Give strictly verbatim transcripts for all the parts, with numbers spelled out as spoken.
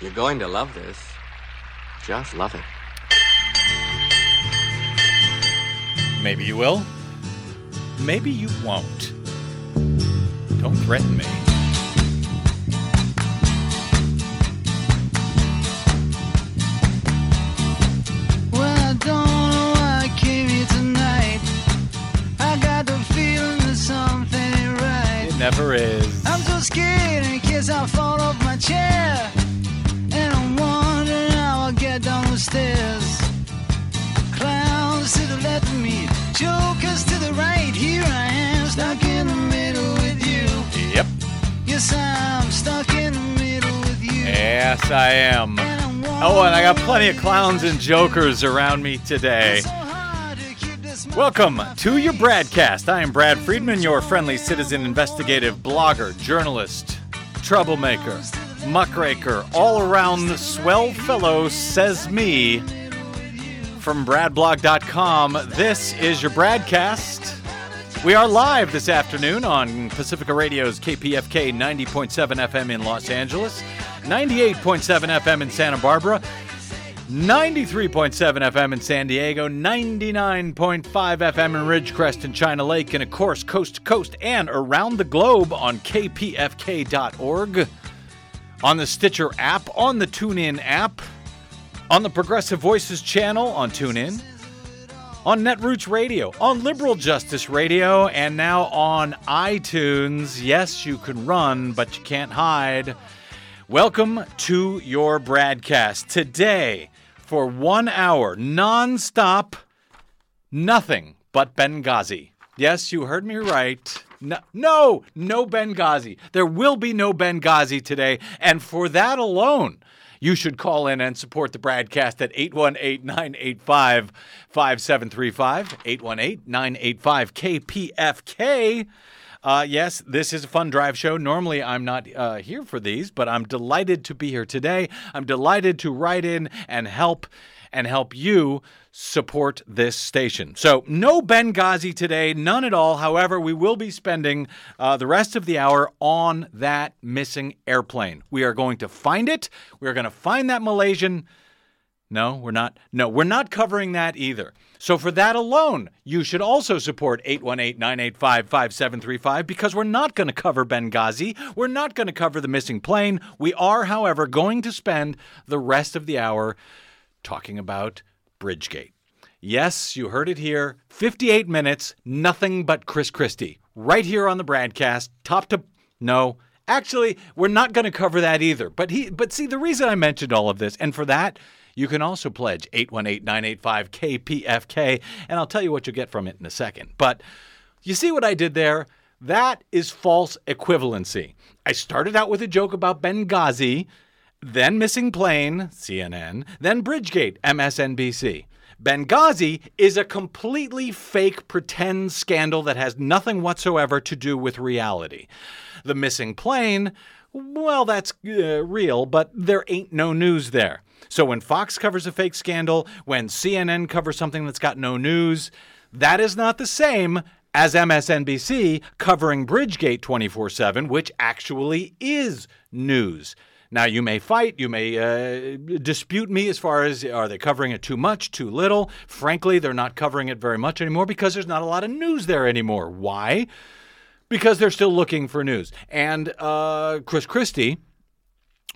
You're going to love this. Just love it. Maybe you will. Maybe you won't. Don't threaten me. Never is. I'm so scared in case I fall off my chair, and I'm wondering how I'll get down the stairs. Clowns to the left of me, jokers to the right. Here I am, stuck in the middle with you. Yep. Yes, I'm stuck in the middle with you. Yes, I am. And oh, and I got plenty of clowns and jokers around me today. Welcome to your BradCast. I am Brad Friedman, your friendly citizen investigative blogger, journalist, troublemaker, muckraker, all-around swell fellow, says me, from brad blog dot com. This is your BradCast. We are live this afternoon on Pacifica Radio's K P F K ninety point seven F M in Los Angeles, ninety-eight point seven F M in Santa Barbara, ninety-three point seven F M in San Diego, ninety-nine point five F M in Ridgecrest and China Lake, and of course, coast to coast and around the globe on K P F K dot org, on the Stitcher app, on the TuneIn app, on the Progressive Voices channel on TuneIn, on Netroots Radio, on Liberal Justice Radio, and now on iTunes. Yes, you can run, but you can't hide. Welcome to your BradCast. Today, for one hour, nonstop, nothing but Benghazi. Yes, you heard me right. No, no, no Benghazi. There will be no Benghazi today, and for that alone, you should call in and support the BradCast at eight one eight, nine eight five, five seven three five, eight one eight, nine eight five, K P F K. Uh, yes, this is a fun drive show. Normally, I'm not uh, here for these, but I'm delighted to be here today. I'm delighted to write in and help and help you support this station. So no Benghazi today, none at all. However, we will be spending uh, the rest of the hour on that missing airplane. We are going to find it. We are going to find that Malaysian. No, we're not. No, we're not covering that either. So for that alone, you should also support eight one eight, nine eight five, five seven three five because we're not going to cover Benghazi. We're not going to cover the missing plane. We are, however, going to spend the rest of the hour talking about Bridgegate. Yes, you heard it here. fifty-eight minutes, nothing but Chris Christie. Right here on the BradCast, top to no. Actually, we're not going to cover that either. But he but see, the reason I mentioned all of this, and for that, you can also pledge eight one eight, nine eight five, K P F K, and I'll tell you what you get from it in a second. But you see what I did there? That is false equivalency. I started out with a joke about Benghazi, then missing plane, C N N, then Bridgegate, M S N B C. Benghazi is a completely fake pretend scandal that has nothing whatsoever to do with reality. The missing plane, well, that's uh, real, but there ain't no news there. So when Fox covers a fake scandal, when C N N covers something that's got no news, that is not the same as M S N B C covering Bridgegate twenty-four seven, which actually is news. Now, you may fight, you may uh, dispute me as far as are they covering it too much, too little. Frankly, they're not covering it very much anymore because there's not a lot of news there anymore. Why? Because they're still looking for news. And uh, Chris Christie,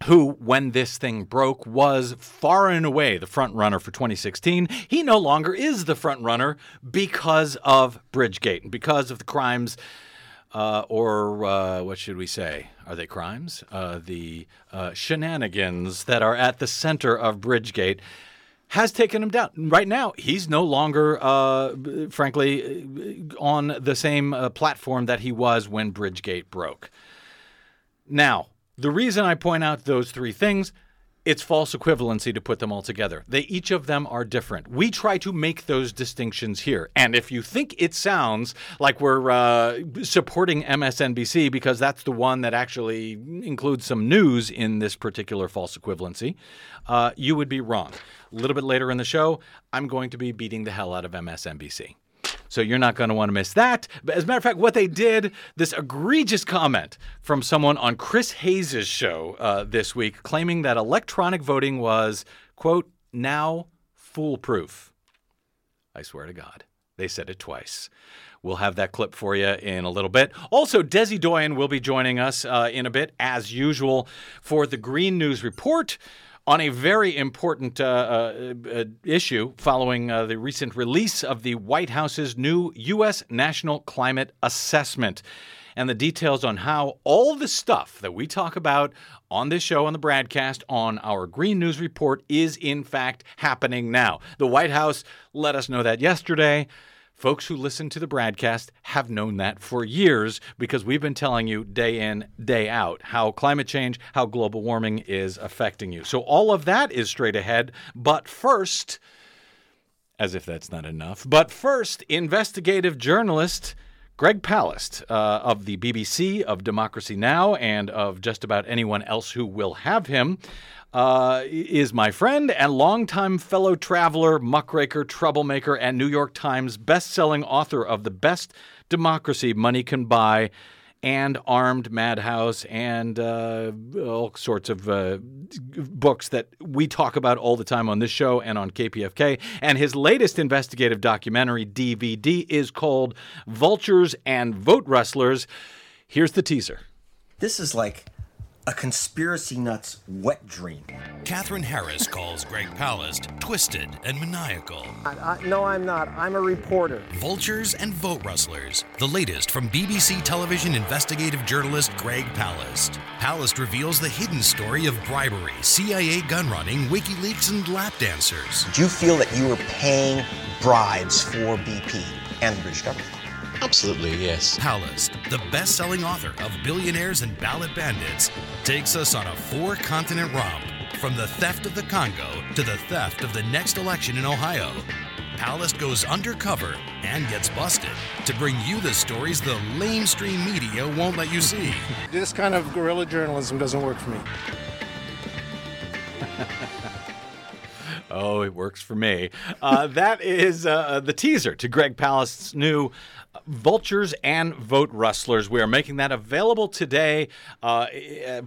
who, when this thing broke, was far and away the front runner for twenty sixteen. He no longer is the front runner because of Bridgegate and because of the crimes uh, or uh, what should we say? Are they crimes? Uh, the uh, shenanigans that are at the center of Bridgegate has taken him down. Right now, he's no longer, uh, frankly, on the same uh, platform that he was when Bridgegate broke. Now, the reason I point out those three things, it's false equivalency to put them all together. They each of them are different. We try to make those distinctions here. And if you think it sounds like we're uh, supporting M S N B C because that's the one that actually includes some news in this particular false equivalency, uh, you would be wrong. A little bit later in the show, I'm going to be beating the hell out of M S N B C. So you're not going to want to miss that. But as a matter of fact, what they did, this egregious comment from someone on Chris Hayes' show uh, this week claiming that electronic voting was, quote, now foolproof. I swear to God, they said it twice. We'll have that clip for you in a little bit. Also, Desi Doyen will be joining us uh, in a bit, as usual, for the Green News Report on a very important uh, uh, issue following uh, the recent release of the White House's new U S National Climate Assessment and the details on how all the stuff that we talk about on this show, on the BradCast, on our Green News Report is, in fact, happening now. The White House let us know that yesterday. Folks who listen to the BradCast have known that for years because we've been telling you day in, day out how climate change, how global warming is affecting you. So all of that is straight ahead. But first, as if that's not enough, but first, investigative journalist Greg Palast uh, of the B B C, of Democracy Now! And of just about anyone else who will have him, Uh, is my friend and longtime fellow traveler, muckraker, troublemaker, and New York Times best-selling author of The Best Democracy Money Can Buy and Armed Madhouse and uh, all sorts of uh, books that we talk about all the time on this show and on K P F K. And his latest investigative documentary, D V D, is called Vultures and Vote Rustlers. Here's the teaser. This is like a conspiracy nuts wet dream. Katherine Harris calls Greg Palast twisted and maniacal. I, I, no, I'm not. I'm a reporter. Vultures and Vote Rustlers, the latest from B B C television investigative journalist Greg Palast. Palast reveals the hidden story of bribery, C I A gun running, WikiLeaks, and lap dancers. Do you feel that you were paying bribes for B P and the British government? Absolutely, yes. Palast, the best-selling author of Billionaires and Ballot Bandits, takes us on a four-continent romp from the theft of the Congo to the theft of the next election in Ohio. Palast goes undercover and gets busted to bring you the stories the lamestream media won't let you see. This kind of guerrilla journalism doesn't work for me. Oh, it works for me. Uh, that is uh, the teaser to Greg Palast's new Vultures and Vote Rustlers. We are making that available today uh,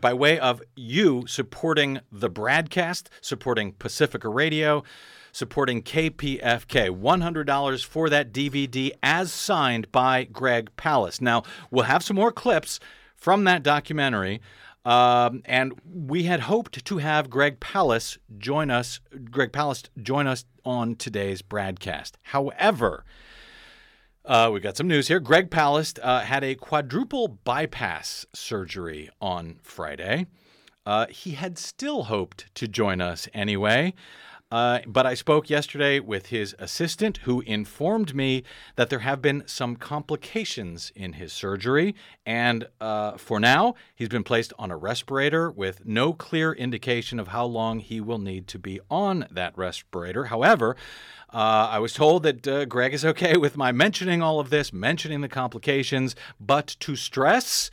by way of you supporting the BradCast, supporting Pacifica Radio, supporting K P F K. one hundred dollars for that D V D as signed by Greg Palast. Now, we'll have some more clips from that documentary. Um, and we had hoped to have Greg Palast join us, Greg Palast join us on today's BradCast. However, uh, we've got some news here. Greg Palast uh, had a quadruple bypass surgery on Friday. Uh, he had still hoped to join us anyway. Uh, but I spoke yesterday with his assistant, who informed me that there have been some complications in his surgery. And uh, for now, he's been placed on a respirator with no clear indication of how long he will need to be on that respirator. However, uh, I was told that uh, Greg is okay with my mentioning all of this, mentioning the complications, but to stress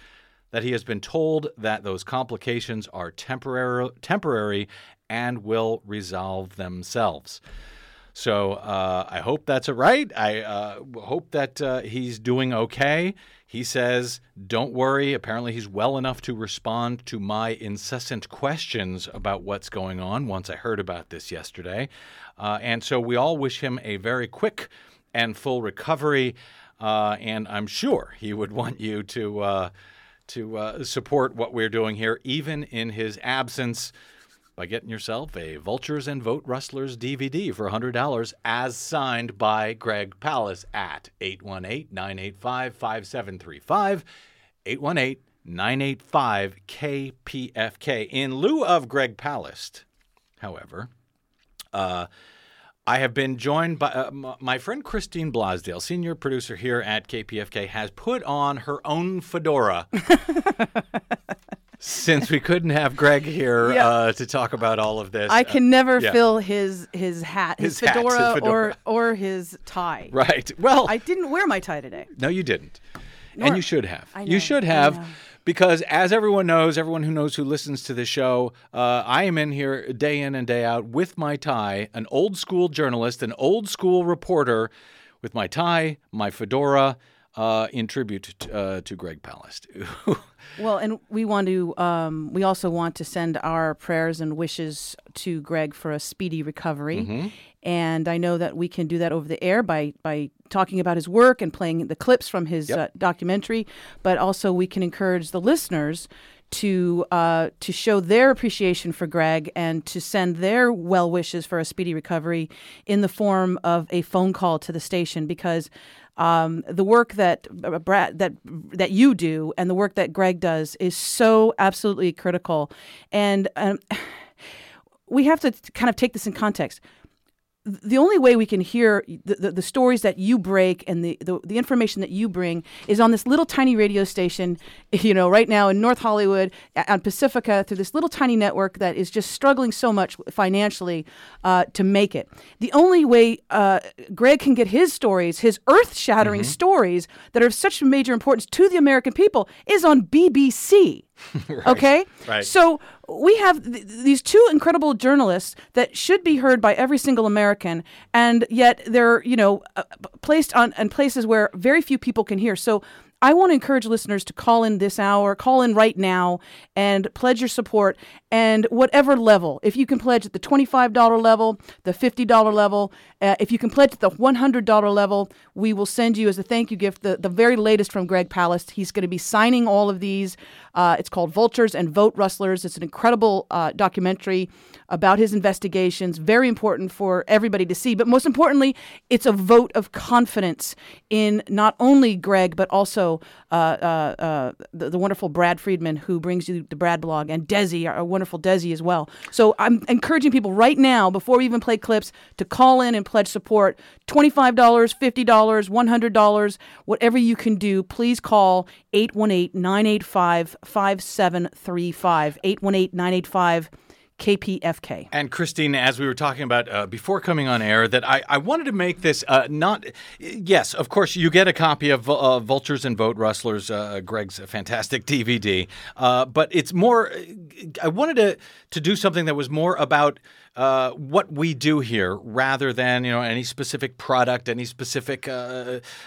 that he has been told that those complications are temporary, temporary and will resolve themselves. So uh, I hope that's all right. I uh, hope that uh, he's doing okay. He says, don't worry. Apparently he's well enough to respond to my incessant questions about what's going on once I heard about this yesterday. Uh, and so we all wish him a very quick and full recovery. Uh, and I'm sure he would want you to, uh, to uh, support what we're doing here, even in his absence, by getting yourself a Vultures and Vote Rustlers D V D for one hundred dollars as signed by Greg Palast at eight one eight, nine eight five, five seven three five, eight one eight, nine eight five, K P F K. In lieu of Greg Palast, however, uh, I have been joined by uh, m- my friend Christine Blasdale, senior producer here at K P F K, has put on her own fedora. Since we couldn't have Greg here yeah. uh, to talk about all of this. I can uh, never yeah. fill his his hat, his, his, fedora, hat, his fedora, or or his tie. Right. Well, I didn't wear my tie today. No, you didn't. Nor, and you should have. I know, you should have. Because as everyone knows, everyone who knows who listens to the show, uh, I am in here day in and day out with my tie, an old school journalist, an old school reporter with my tie, my fedora, uh, in tribute to, uh, to Greg Palast. Well, and we want to. Um, we also want to send our prayers and wishes to Greg for a speedy recovery. Mm-hmm. And I know that we can do that over the air by by talking about his work and playing the clips from his yep. uh, documentary. But also, we can encourage the listeners to uh, to show their appreciation for Greg and to send their well wishes for a speedy recovery in the form of a phone call to the station, because um, the work that uh, Brad that that you do and the work that Greg does is so absolutely critical. And um, we have to kind of take this in context. The only way we can hear the, the, the stories that you break and the, the, the information that you bring is on this little tiny radio station, you know, right now in North Hollywood, on Pacifica, through this little tiny network that is just struggling so much financially uh, to make it. The only way uh, Greg can get his stories, his earth-shattering mm-hmm. stories that are of such major importance to the American people, is on B B C. Right. Okay? Right. So we have th- these two incredible journalists that should be heard by every single American, and yet they're, you know, uh, placed on in places where very few people can hear. So I want to encourage listeners to call in this hour, call in right now, and pledge your support. And whatever level, if you can pledge at the twenty-five dollars level, the fifty dollars level, uh, if you can pledge at the one hundred dollars level, we will send you as a thank you gift the, the very latest from Greg Palast. He's going to be signing all of these. Uh, it's called Vultures and Vote Rustlers. It's an incredible uh, documentary about his investigations, very important for everybody to see. But most importantly, it's a vote of confidence in not only Greg, but also Uh, uh, uh, the, the wonderful Brad Friedman, who brings you the BradBlog, and Desi, our wonderful Desi as well. So I'm encouraging people right now, before we even play clips, to call in and pledge support. twenty-five dollars, fifty dollars, one hundred dollars, whatever you can do, please call eight one eight, nine eight five, five seven three five, eight one eight, nine eight five, five seven three five. K P F K. And Christine, as we were talking about uh, before coming on air, that I, I wanted to make this uh, not, yes, of course, you get a copy of uh, Vultures and Vote Rustlers, uh, Greg's fantastic D V D, uh, but it's more, I wanted to, to do something that was more about Uh, what we do here, rather than, you know, any specific product, any specific uh,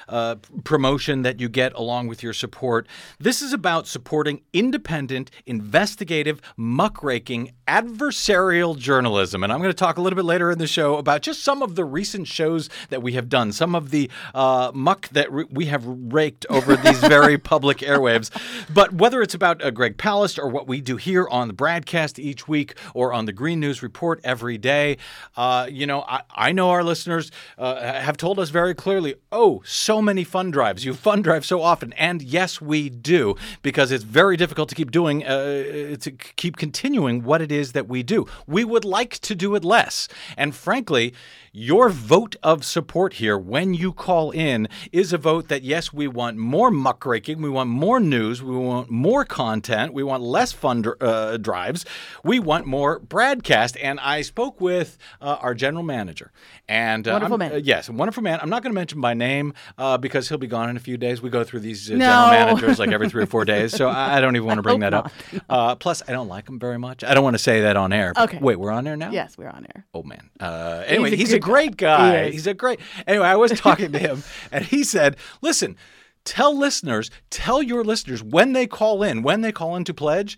uh, promotion that you get along with your support. This is about supporting independent, investigative, muckraking, adversarial journalism. And I'm going to talk a little bit later in the show about just some of the recent shows that we have done, some of the uh, muck that re- we have raked over these very public airwaves. But whether it's about uh, Greg Palast or what we do here on the BradCast each week or on the Green News Report every every day. Uh, you know, I, I know our listeners uh, have told us very clearly, oh, so many fund drives. You fund drive so often. And yes, we do, because it's very difficult to keep doing, uh, to keep continuing what it is that we do. We would like to do it less. And frankly, your vote of support here when you call in is a vote that, yes, we want more muckraking. We want more news. We want more content. We want less fund uh, drives. We want more broadcast. And I spoke with uh, our general manager. And, uh, wonderful man. Uh, yes, a wonderful man. I'm not going to mention by name uh, because he'll be gone in a few days. We go through these uh, no. general managers like every three or four days. So I, I don't even want to bring that not. up. Uh, plus, I don't like him very much. I don't want to say that on air. Okay. Wait, we're on air now? Yes, we're on air. Oh, man. Uh, anyway, he's a, he's a great guy. He he's a great. Anyway, I was talking to him and he said, listen, tell listeners, tell your listeners when they call in, when they call in to pledge,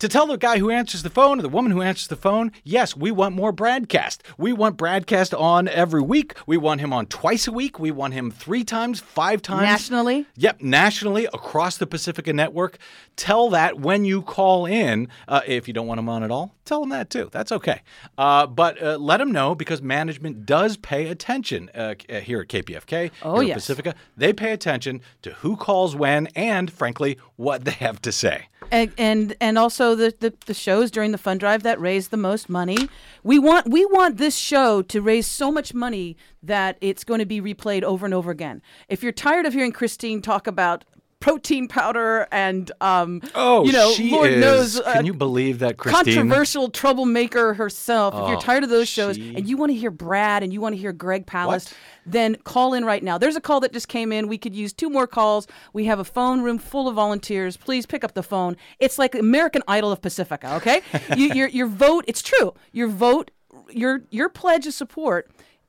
to tell the guy who answers the phone or the woman who answers the phone, yes, we want more BradCast. We want BradCast on every week. We want him on twice a week. We want him three times, five times. Nationally? Yep, nationally, across the Pacifica Network. Tell that when you call in. Uh, if you don't want him on at all, tell him that too. That's okay. Uh, but uh, let him know, because management does pay attention uh, here at K P F K, oh, here yes. at Pacifica. They pay attention to who calls when and, frankly, what they have to say. And and, and also the, the, the shows during the fund drive that raise the most money. We want we want this show to raise so much money that it's going to be replayed over and over again. If you're tired of hearing Christine talk about protein powder and, um, oh, you know, she Lord is. knows, uh, can you believe that Christine? Controversial troublemaker herself. Oh, if you're tired of those shows she... and you want to hear Brad and you want to hear Greg Palast, what? Then call in right now. There's a call that just came in. We could use two more calls. We have a phone room full of volunteers. Please pick up the phone. It's like American Idol of Pacifica, okay? you, your, your vote, it's true. Your vote, your, your pledge of support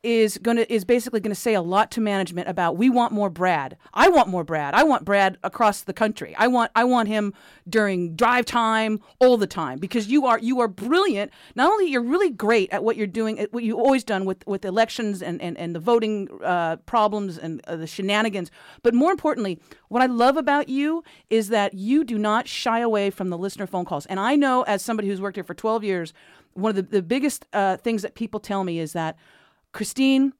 is going to is basically going to say a lot to management about we want more Brad. I want more Brad. I want Brad across the country. I want I want him during drive time all the time, because you are you are brilliant. Not only you're really great at what you're doing, at what you've always done with, with elections and, and, and the voting uh, problems and uh, the shenanigans, but more importantly, what I love about you is that you do not shy away from the listener phone calls. And I know, as somebody who's worked here for twelve years, one of the, the biggest uh, things that people tell me is that, Christine,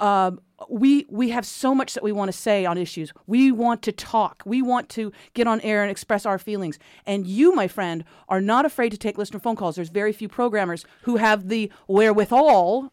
uh, we we have so much that we want to say on issues. We want to talk. We want to get on air and express our feelings. And you, my friend, are not afraid to take listener phone calls. There's very few programmers who have the wherewithal,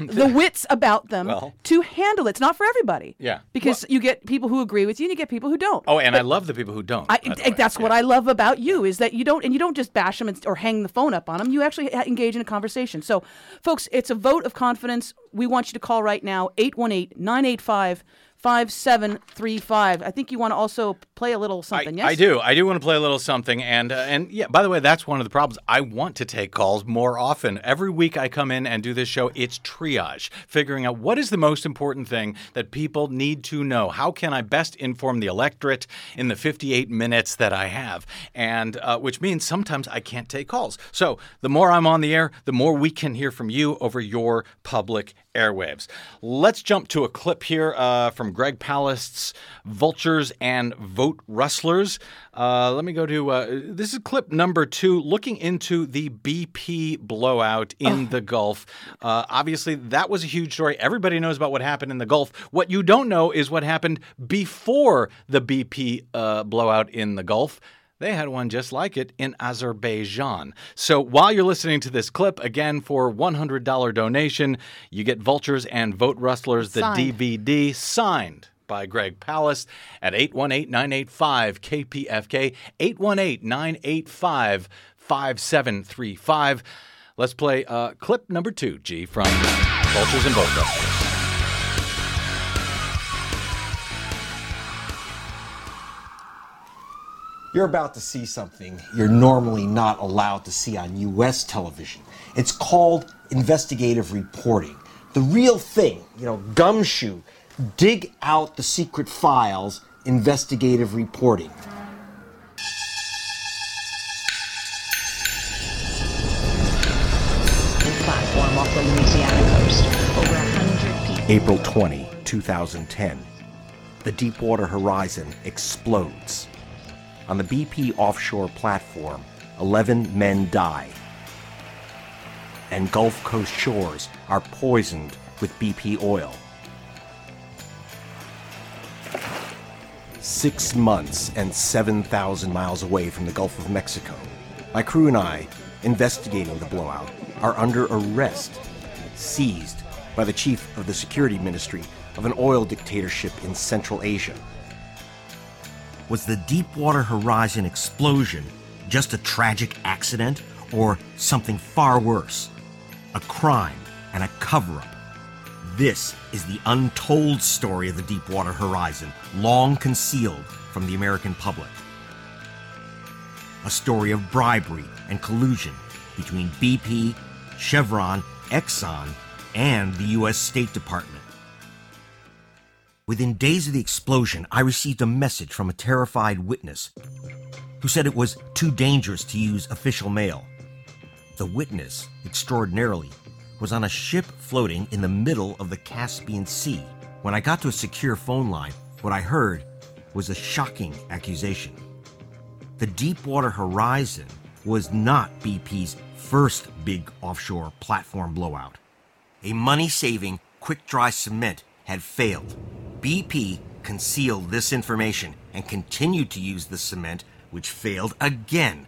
the wits about them well, to handle it. It's not for everybody. Yeah. Because well, you get people who agree with you and you get people who don't. Oh, and but I love the people who don't. I, I, that's yeah. what I love about you is that you don't, and you don't just bash them and, or hang the phone up on them. You actually engage in a conversation. So, folks, it's a vote of confidence. We want you to call right now, eight one eight, nine eight five, five seven three five. I think you want to also play a little something, I, yes? I do. I do want to play a little something. And, uh, and yeah, by the way, that's one of the problems. I want to take calls more often. Every week I come in and do this show, it's triage, figuring out what is the most important thing that people need to know. How can I best inform the electorate in the fifty-eight minutes that I have? And uh, which means sometimes I can't take calls. So the more I'm on the air, the more we can hear from you over your public airwaves. Let's jump to a clip here uh, from Greg Palast's Vultures and Vote Rustlers. Uh, let me go to uh, – this is clip number two, looking into the B P blowout in oh. the Gulf. Uh, obviously, that was a huge story. Everybody knows about what happened in the Gulf. What you don't know is what happened before the B P uh, blowout in the Gulf. They had one just like it in Azerbaijan. So while you're listening to this clip, again, for one hundred dollars donation, you get Vultures and Vote Rustlers, the signed D V D, signed by Greg Palast at eight one eight, nine eight five, K P F K, eight one eight, nine eight five, five seven three five. Let's play uh, clip number two, G, from Vultures and Vote Rustlers. You're about to see something you're normally not allowed to see on U S television. It's called investigative reporting. The real thing, you know, gumshoe, dig out the secret files, investigative reporting. Platform off the Louisiana coast, over one hundred people. April twentieth, twenty ten. The Deepwater Horizon explodes. On the B P offshore platform, eleven men die, and Gulf Coast shores are poisoned with B P oil. Six months and seven thousand miles away from the Gulf of Mexico, my crew and I, investigating the blowout, are under arrest, seized by the chief of the security ministry of an oil dictatorship in Central Asia. Was the Deepwater Horizon explosion just a tragic accident or something far worse? A crime and a cover-up. This is the untold story of the Deepwater Horizon, long concealed from the American public. A story of bribery and collusion between B P, Chevron, Exxon, and the U S State Department. Within days of the explosion, I received a message from a terrified witness who said it was too dangerous to use official mail. The witness, extraordinarily, was on a ship floating in the middle of the Caspian Sea. When I got to a secure phone line, what I heard was a shocking accusation. The Deepwater Horizon was not B P's first big offshore platform blowout. A money-saving, quick-dry cement had failed. B P concealed this information and continued to use the cement, which failed again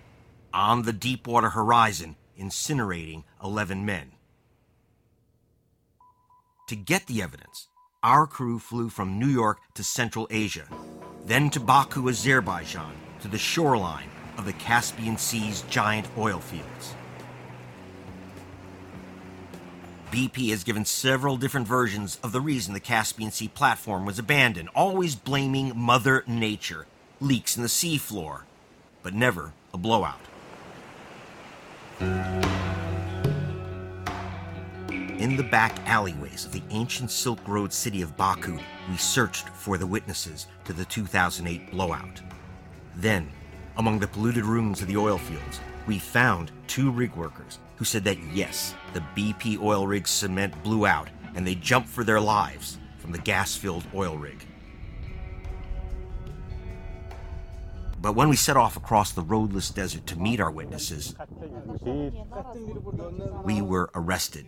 on the Deepwater Horizon, incinerating eleven men. To get the evidence, our crew flew from New York to Central Asia, then to Baku, Azerbaijan, to the shoreline of the Caspian Sea's giant oil fields. B P has given several different versions of the reason the Caspian Sea platform was abandoned, always blaming Mother Nature, leaks in the seafloor, but never a blowout. In the back alleyways of the ancient Silk Road city of Baku, we searched for the witnesses to the two thousand eight blowout. Then, among the polluted ruins of the oil fields, we found two rig workers who said that yes, the B P oil rig Cement blew out and they jumped for their lives from the gas-filled oil rig. But when we set off across the roadless desert to meet our witnesses, we were arrested.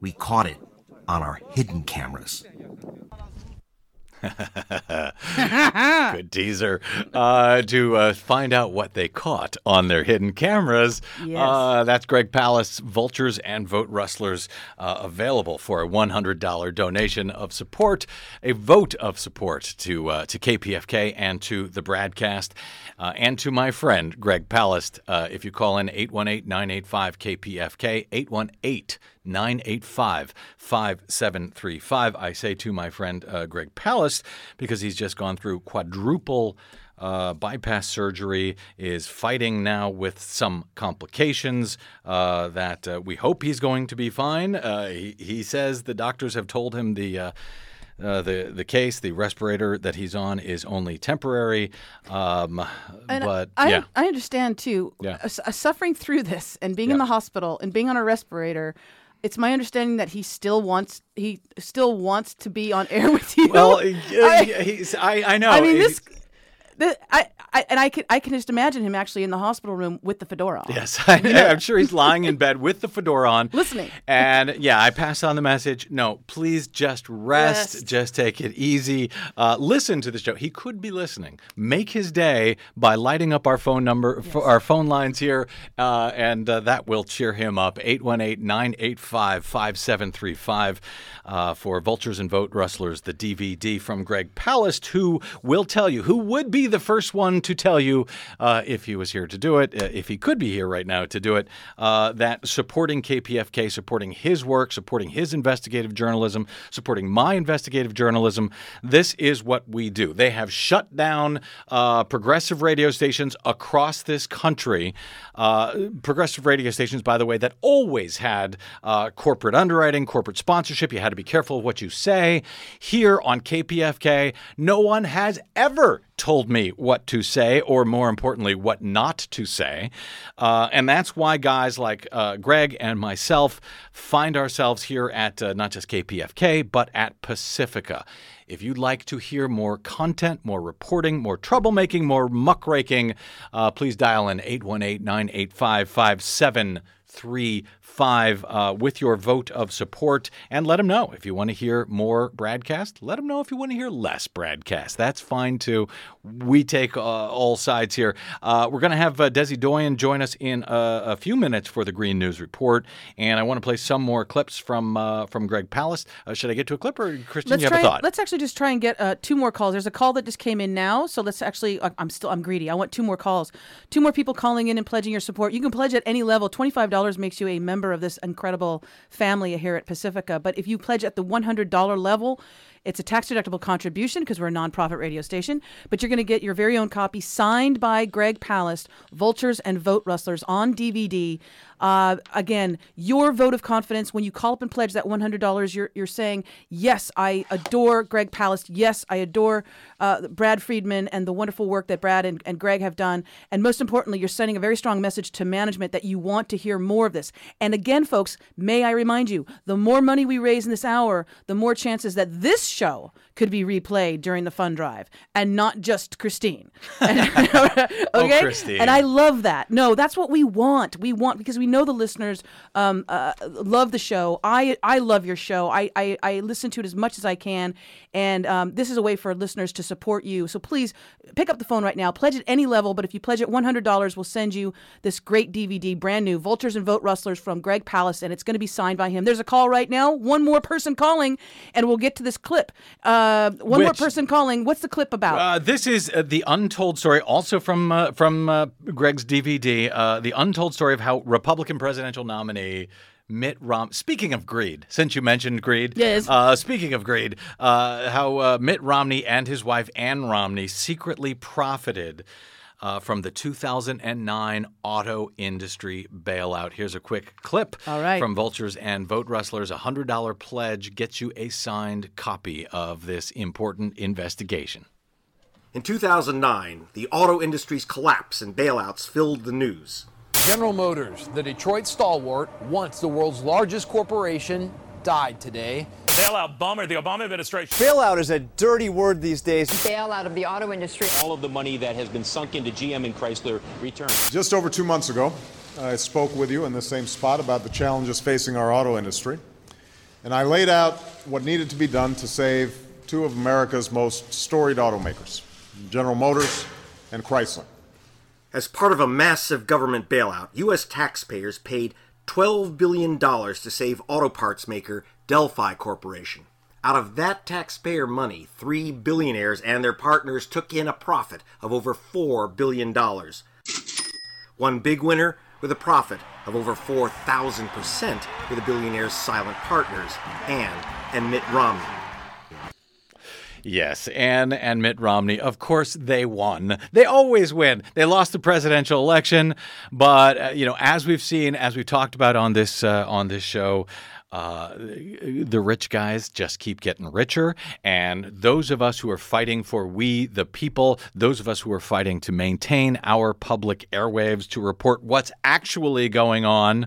We caught it on our hidden cameras. Good teaser. Uh, to uh, find out what they caught on their hidden cameras, yes. uh, that's Greg Palast's Vultures and Vote Rustlers, uh, available for a one hundred dollars donation of support, a vote of support to uh, to K P F K and to the BradCast, uh, and to my friend Greg Palast. Uh, if you call in eight one eight, nine eight five, K P F K, eight one eight, nine eight five, five seven three five. I say to my friend uh, Greg Palast because he's just gone through quadruple uh, bypass surgery, is fighting now with some complications uh, that uh, we hope he's going to be fine. Uh, he, he says the doctors have told him the uh, uh, the the case, the respirator that he's on is only temporary. Um, but I, yeah. I understand, too, yeah. uh, suffering through this and being yeah. in the hospital and being on a respirator. It's my understanding that he still wants he still wants to be on air with you. Well, I, he's, I, I know. I mean, this, this I, I and I can I can just imagine him actually in the hospital room with the fedora on. Yes, I, yeah. I'm sure he's lying in bed with the fedora on, listening. And yeah, I passed on the message. No, please just rest. rest. Just take it easy. Uh, listen to the show. He could be listening. Make his day by lighting up our phone number, yes. our phone lines here, uh, and uh, that will cheer him up. eight one eight, nine eight five, five seven three five uh, for Vultures and Vote Rustlers, the D V D from Greg Palast, who will tell you, who would be the first one to tell you uh, if he was here to do it, uh, if he could be here right now to do it, uh, that supporting K P F K, supporting his work, supporting his investigative journalism, supporting my investigative journalism, this is what we do. They have shut down uh, progressive radio stations across this country, uh, progressive radio stations, by the way, that always had uh, corporate underwriting, corporate sponsorship. You had to be careful of what you say. Here on K P F K, no one has ever told me what to say, or more importantly, what not to say. Uh, and that's why guys like uh, Greg and myself find ourselves here at uh, not just K P F K, but at Pacifica. If you'd like to hear more content, more reporting, more troublemaking, more muckraking, uh, please dial in eight one eight, nine eight five, five seven three five uh, with your vote of support, and let them know if you want to hear more BradCast. Let them know if you want to hear less BradCast. That's fine too. We take uh, all sides here. Uh, we're going to have uh, Desi Doyen join us in uh, a few minutes for the Green News Report, and I want to play some more clips from uh, from Greg Palast. Uh, should I get to a clip, or Christian, let's you have a thought? And, let's actually just try and get uh, two more calls. There's a call that just came in now, so let's actually. I'm still I'm greedy. I want two more calls. Two more people calling in and pledging your support. You can pledge at any level. twenty-five dollars makes you a member of this incredible family here at Pacifica. But if you pledge at the one hundred dollars level, it's a tax-deductible contribution because we're a nonprofit radio station. But you're going to get your very own copy signed by Greg Palast, Vultures and Vote Rustlers on D V D. Uh, again, your vote of confidence. When you call up and pledge that one hundred dollars, you're, you're saying, yes, I adore Greg Palast. Yes, I adore uh, Brad Friedman and the wonderful work that Brad and, and Greg have done. And most importantly, you're sending a very strong message to management that you want to hear more of this. And again, folks, may I remind you, the more money we raise in this hour, the more chances that this show could be replayed during the fund drive, and not just Christine. okay? Oh, Christine. And I love that. No, that's what we want. We want, because we know the listeners um, uh, love the show. I I love your show. I, I, I listen to it as much as I can. And um, this is a way for listeners to support you. So please pick up the phone right now. Pledge at any level. But if you pledge at one hundred dollars, we'll send you this great D V D, brand new, Vultures and Vote Rustlers from Greg Palast. And it's going to be signed by him. There's a call right now. One more person calling. And we'll get to this clip. Um, Uh, one Which, more person calling. What's the clip about? Uh, this is uh, the untold story, also from uh, from uh, Greg's D V D, uh, the untold story of how Republican presidential nominee Mitt Romney, speaking of greed, since you mentioned greed, yes. uh, speaking of greed, uh, how uh, Mitt Romney and his wife Ann Romney secretly profited uh, from the two thousand nine auto industry bailout. Here's a quick clip All right. from Vultures and Vote Rustlers. A one hundred dollars pledge gets you a signed copy of this important investigation. In two thousand nine, the auto industry's collapse and bailouts filled the news. General Motors, the Detroit stalwart, once the world's largest corporation, died today. Bailout bummer, the Obama administration. Bailout is a dirty word these days. Bailout of the auto industry. All of the money that has been sunk into G M and Chrysler returns. Just over two months ago, I spoke with you in the same spot about the challenges facing our auto industry. And I laid out what needed to be done to save two of America's most storied automakers, General Motors and Chrysler. As part of a massive government bailout, U S taxpayers paid twelve billion dollars to save auto parts maker Delphi Corporation. Out of that taxpayer money, three billionaires and their partners took in a profit of over four billion dollars. One big winner with a profit of over four thousand percent with the billionaire's silent partners, and, and Mitt Romney. Yes, Ann and Mitt Romney, of course, they won. They always win. They lost the presidential election, but uh, you know, as we've seen, as we've talked about on this uh, on this show, uh, the rich guys just keep getting richer, and those of us who are fighting for we the people, those of us who are fighting to maintain our public airwaves, to report what's actually going on.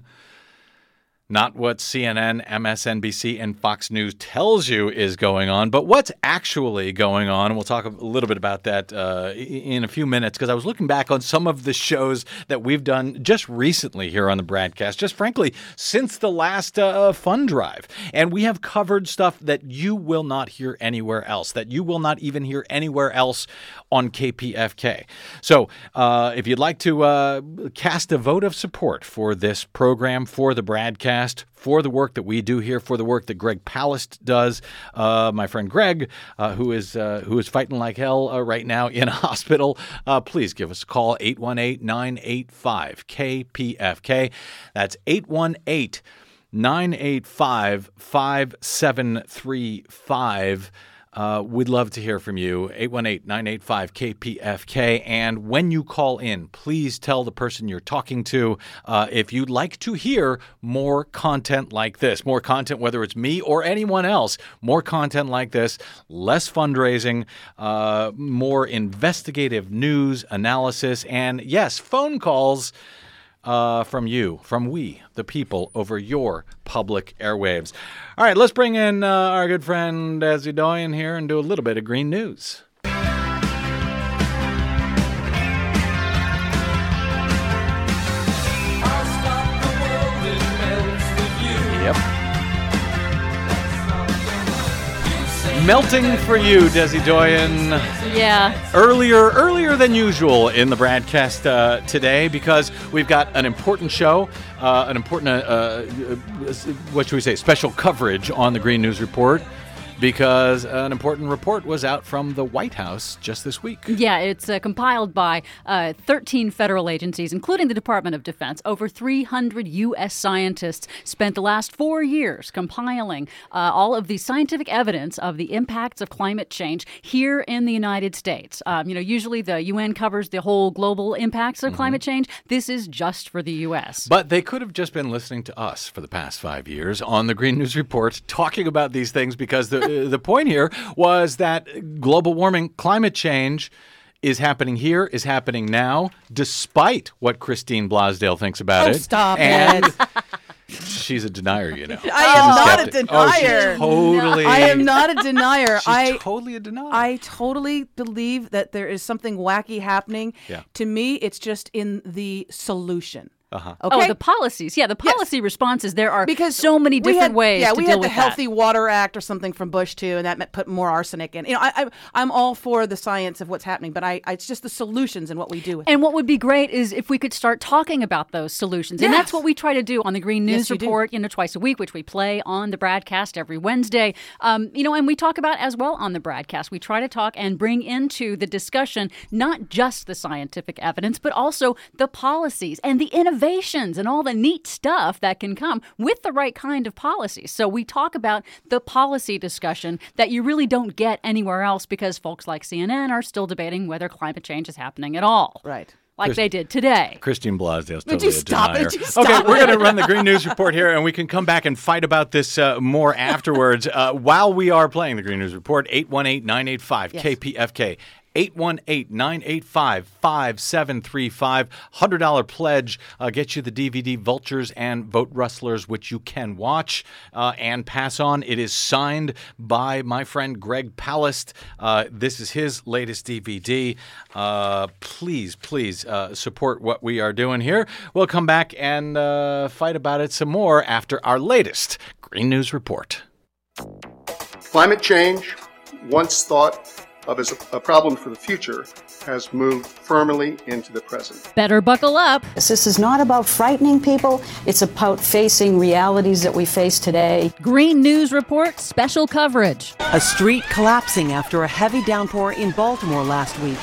Not what C N N, M S N B C, and Fox News tells you is going on, but what's actually going on. And we'll talk a little bit about that uh, in a few minutes, because I was looking back on some of the shows that we've done just recently here on the BradCast, just frankly, since the last uh, fund drive. And we have covered stuff that you will not hear anywhere else, that you will not even hear anywhere else on K P F K. So uh, if you'd like to uh, cast a vote of support for this program, for the BradCast, for the work that we do here, for the work that Greg Palast does, uh, my friend Greg, uh, who is uh, who is fighting like hell uh, right now in a hospital, uh, please give us a call, eight one eight, nine eight five, K P F K. That's eight one eight, nine eight five, five seven three five. Uh, we'd love to hear from you, eight one eight, nine eight five, K P F K. And when you call in, please tell the person you're talking to uh, if you'd like to hear more content like this, more content, whether it's me or anyone else, more content like this, less fundraising, uh, more investigative news, analysis, and, yes, phone calls Uh, from you, from we, the people, over your public airwaves. All right, let's bring in uh, our good friend Desi Doyen here and do a little bit of green news. Melting for you, Desi Doyen. Yeah. Earlier, earlier than usual in the BradCast uh, today, because we've got an important show, uh, an important, uh, uh, what should we say, special coverage on the Green News Report, because an important report was out from the White House just this week. Yeah, it's uh, compiled by uh, thirteen federal agencies, including the Department of Defense. Over three hundred U S scientists spent the last four years compiling uh, all of the scientific evidence of the impacts of climate change here in the United States. Um, you know, usually the U N covers the whole global impacts of mm-hmm. climate change. This is just for the U S. But they could have just been listening to us for the past five years on the Green News Report talking about these things, because the the point here was that global warming, climate change is happening here, is happening now, despite what Christine Blasdale thinks about oh, it. Oh, stop and it. She's a denier, you know. I am, a a denier. Oh, she's totally, no. I am not a denier. I am not a denier. She's totally a denier. I totally believe that there is something wacky happening. Yeah. To me, it's just in the solution. Uh-huh. Okay? Oh, the policies. Yeah, the policy yes. responses. There are because so many different had, ways yeah, to deal with that. Yeah, we had the Healthy that. Water Act or something from Bush, too, and that meant put more arsenic in. You know, I, I, I'm all for the science of what's happening, but I, I, it's just the solutions and what we do with and it. And what would be great is if we could start talking about those solutions. Yes. And that's what we try to do on the Green News yes, Report, you, you know, twice a week, which we play on the BradCast every Wednesday. Um, you know, and we talk about as well on the BradCast. We try to talk and bring into the discussion not just the scientific evidence, but also the policies and the innovation innovations and all the neat stuff that can come with the right kind of policy. So we talk about the policy discussion that you really don't get anywhere else because folks like C N N are still debating whether climate change is happening at all. Right. Like Christ- they did today. Christine Blasdale's totally Would you a stop denier. It? You stop okay, it? We're going to run the Green News Report here, and we can come back and fight about this uh, more afterwards. Uh, while we are playing the Green News Report, eight one eight, nine eight five, K P F K. eight one eight, nine eight five, five seven three five. one hundred dollars pledge uh, gets you the D V D Vultures and Vote Rustlers, which you can watch uh, and pass on. It is signed by my friend Greg Palast. Uh, this is his latest D V D. Uh, please, please uh, support what we are doing here. We'll come back and uh, fight about it some more after our latest Green News Report. Climate change, once thought of as a problem for the future, has moved firmly into the present. Better buckle up. This is not about frightening people. It's about facing realities that we face today. Green News Report special coverage. A street collapsing after a heavy downpour in Baltimore last week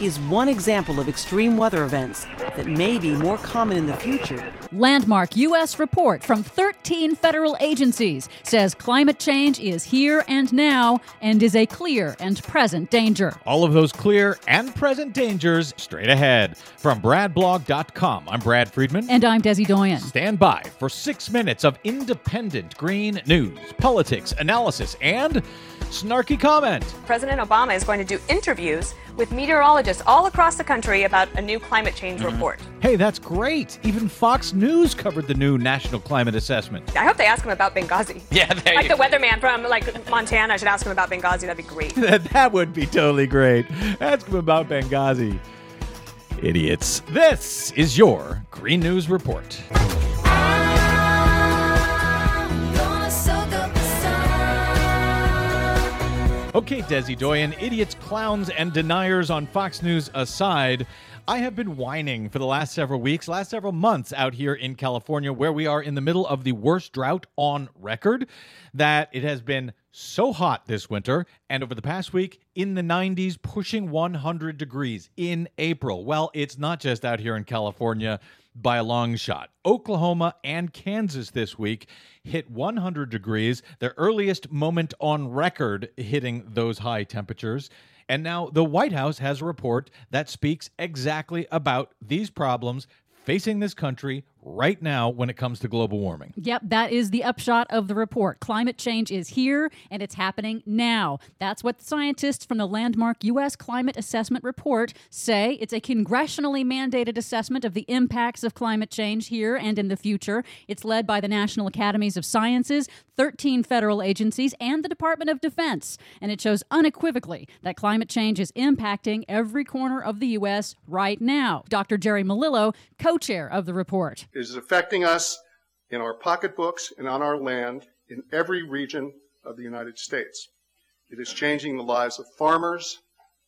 is one example of extreme weather events that may be more common in the future. Landmark U S report from thirteen federal agencies says climate change is here and now and is a clear and present danger. All of those clear and present dangers straight ahead. From Brad Blog dot com, I'm Brad Friedman. And I'm Desi Doyen. Stand by for six minutes of independent green news, politics, analysis, and snarky comment. President Obama is going to do interviews with meteorologists all across the country about a new climate change mm-hmm. report. Hey, that's great. Even Fox News covered the new National Climate Assessment. I hope they ask him about Benghazi. Yeah, there Like you. The weatherman from like Montana. I should ask him about Benghazi. That'd be great. That would be totally great. Ask him about Benghazi. Idiots. This is your Green News Report. Okay, Desi Doyen, idiots, clowns, and deniers on Fox News aside, I have been whining for the last several weeks, last several months out here in California, where we are in the middle of the worst drought on record, that it has been so hot this winter, and over the past week, in the nineties, pushing one hundred degrees in April. Well, it's not just out here in California by a long shot. Oklahoma and Kansas this week hit one hundred degrees, their earliest moment on record hitting those high temperatures. And now the White House has a report that speaks exactly about these problems facing this country right now when it comes to global warming. Yep, that is the upshot of the report. Climate change is here, and it's happening now. That's what the scientists from the landmark U S Climate Assessment Report say. It's a congressionally mandated assessment of the impacts of climate change here and in the future. It's led by the National Academies of Sciences, thirteen federal agencies, and the Department of Defense. And it shows unequivocally that climate change is impacting every corner of the U S right now. Doctor Jerry Mellillo, co-chair of the report. It is affecting us in our pocketbooks and on our land in every region of the United States. It is changing the lives of farmers,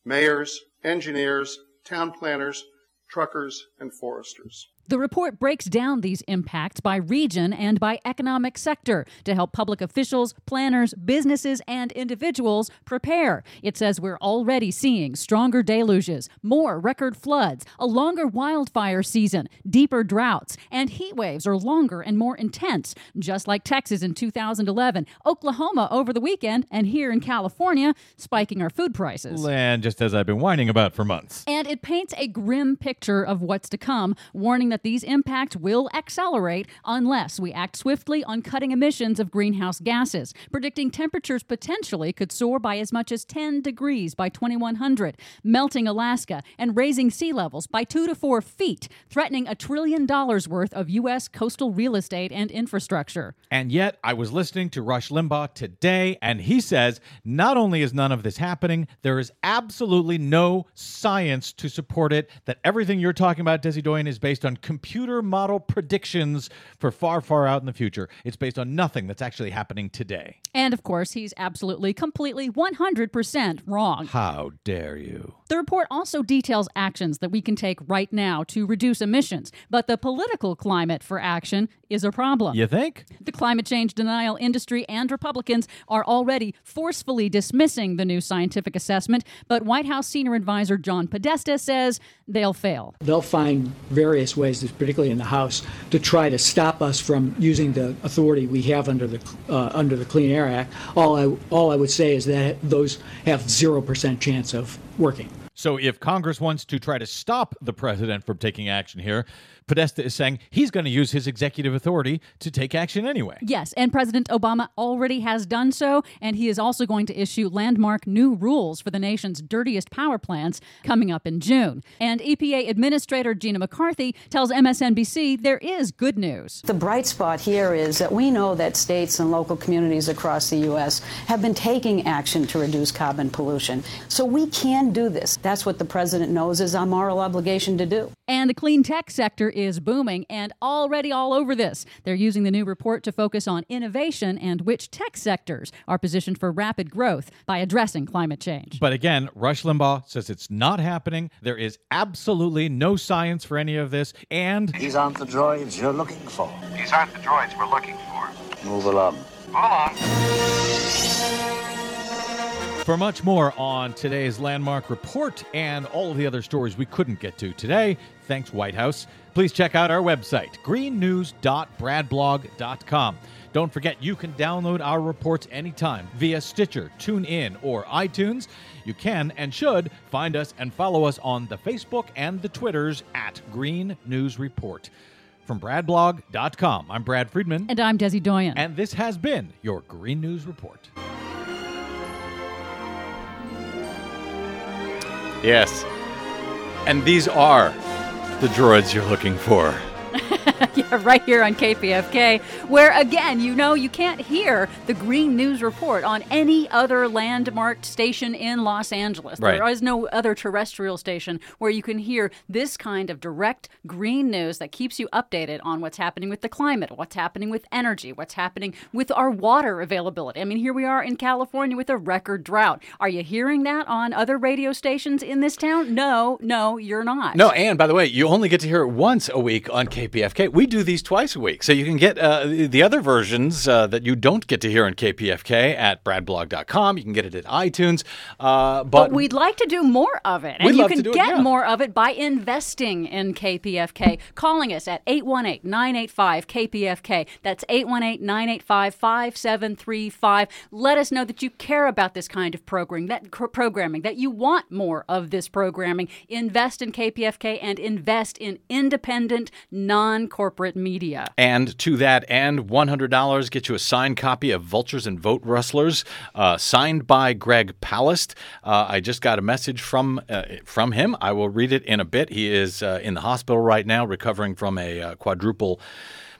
mayors, engineers, town planners, truckers, and foresters. The report breaks down these impacts by region and by economic sector to help public officials, planners, businesses, and individuals prepare. It says we're already seeing stronger deluges, more record floods, a longer wildfire season, deeper droughts, and heat waves are longer and more intense, just like Texas in two thousand eleven, Oklahoma over the weekend, and here in California, spiking our food prices. And just as I've been whining about for months. And it paints a grim picture of what's to come, warning that That these impacts will accelerate unless we act swiftly on cutting emissions of greenhouse gases, predicting temperatures potentially could soar by as much as ten degrees by twenty-one hundred, melting Alaska and raising sea levels by two to four feet, threatening a trillion dollars worth of U S coastal real estate and infrastructure. And yet, I was listening to Rush Limbaugh today, and he says not only is none of this happening, there is absolutely no science to support it, that everything you're talking about, Desi Doyen, is based on computer model predictions for far, far out in the future. It's based on nothing that's actually happening today. And, of course, he's absolutely, completely, one hundred percent wrong. How dare you? The report also details actions that we can take right now to reduce emissions, but the political climate for action is a problem. You think? The climate change denial industry and Republicans are already forcefully dismissing the new scientific assessment, but White House senior advisor John Podesta says they'll fail. They'll find various ways, particularly in the House, to try to stop us from using the authority we have under the uh, under the Clean Air Act. All I, all I would say is that those have zero percent chance of working. So if Congress wants to try to stop the president from taking action here, Podesta is saying he's going to use his executive authority to take action anyway. Yes, and President Obama already has done so, and he is also going to issue landmark new rules for the nation's dirtiest power plants coming up in June. And E P A Administrator Gina McCarthy tells M S N B C there is good news. The bright spot here is that we know that states and local communities across the U S have been taking action to reduce carbon pollution. So we can do this. That's what the president knows is our moral obligation to do. And the clean tech sector is booming and already all over this. They're using the new report to focus on innovation and which tech sectors are positioned for rapid growth by addressing climate change. But again, Rush Limbaugh says it's not happening. There is absolutely no science for any of this. And these aren't the droids you're looking for. These aren't the droids we're looking for. Move along. Move along. For much more on today's landmark report and all of the other stories we couldn't get to today, thanks, White House, please check out our website, green news dot brad blog dot com. Don't forget, you can download our reports anytime via Stitcher, TuneIn, or iTunes. You can and should find us and follow us on the Facebook and the Twitters at Green News Report. From brad blog dot com, I'm Brad Friedman. And I'm Desi Doyen. And this has been your Green News Report. Yes. And these are the droids you're looking for. Yeah, right here on K P F K, where, again, you know you can't hear the Green News Report on any other landmarked station in Los Angeles. Right. There is no other terrestrial station where you can hear this kind of direct green news that keeps you updated on what's happening with the climate, what's happening with energy, what's happening with our water availability. I mean, here we are in California with a record drought. Are you hearing that on other radio stations in this town? No, no, you're not. No, and by the way, you only get to hear it once a week on K P F K. We do these twice a week, so you can get uh, the other versions uh, that you don't get to hear on K P F K at brad blog dot com. You can get it at iTunes. Uh, but, but we'd like to do more of it, and you can get it, yeah. more of it by investing in K P F K, calling us at eight one eight, nine eight five, K P F K. That's eight one eight, nine eight five, five seven three five. Let us know that you care about this kind of programming, that, cr- programming, that you want more of this programming. Invest in K P F K and invest in independent, non-corporate media. And to that end, one hundred dollars get you a signed copy of Vultures and Vote Rustlers, uh, signed by Greg Palast. Uh, I just got a message from uh, from him. I will read it in a bit. He is uh, in the hospital right now, recovering from a uh, quadruple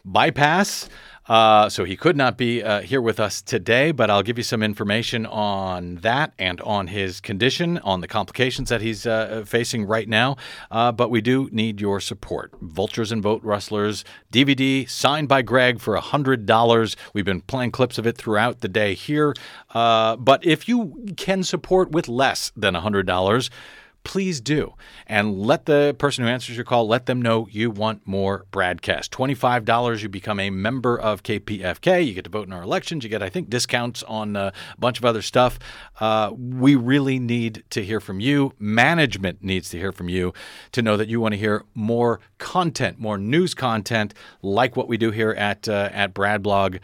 bypass. Uh, so he could not be uh, here with us today, but I'll give you some information on that and on his condition, on the complications that he's uh, facing right now. Uh, but we do need your support. Vultures and Vote Rustlers D V D signed by Greg for one hundred dollars. We've been playing clips of it throughout the day here. Uh, but if you can support with less than one hundred dollars, please do. And let the person who answers your call, let them know you want more BradCast. twenty-five dollars, you become a member of K P F K. You get to vote in our elections. You get, I think, discounts on a bunch of other stuff. Uh, we really need to hear from you. Management needs to hear from you to know that you want to hear more content, more news content like what we do here at, uh, at BradBlog.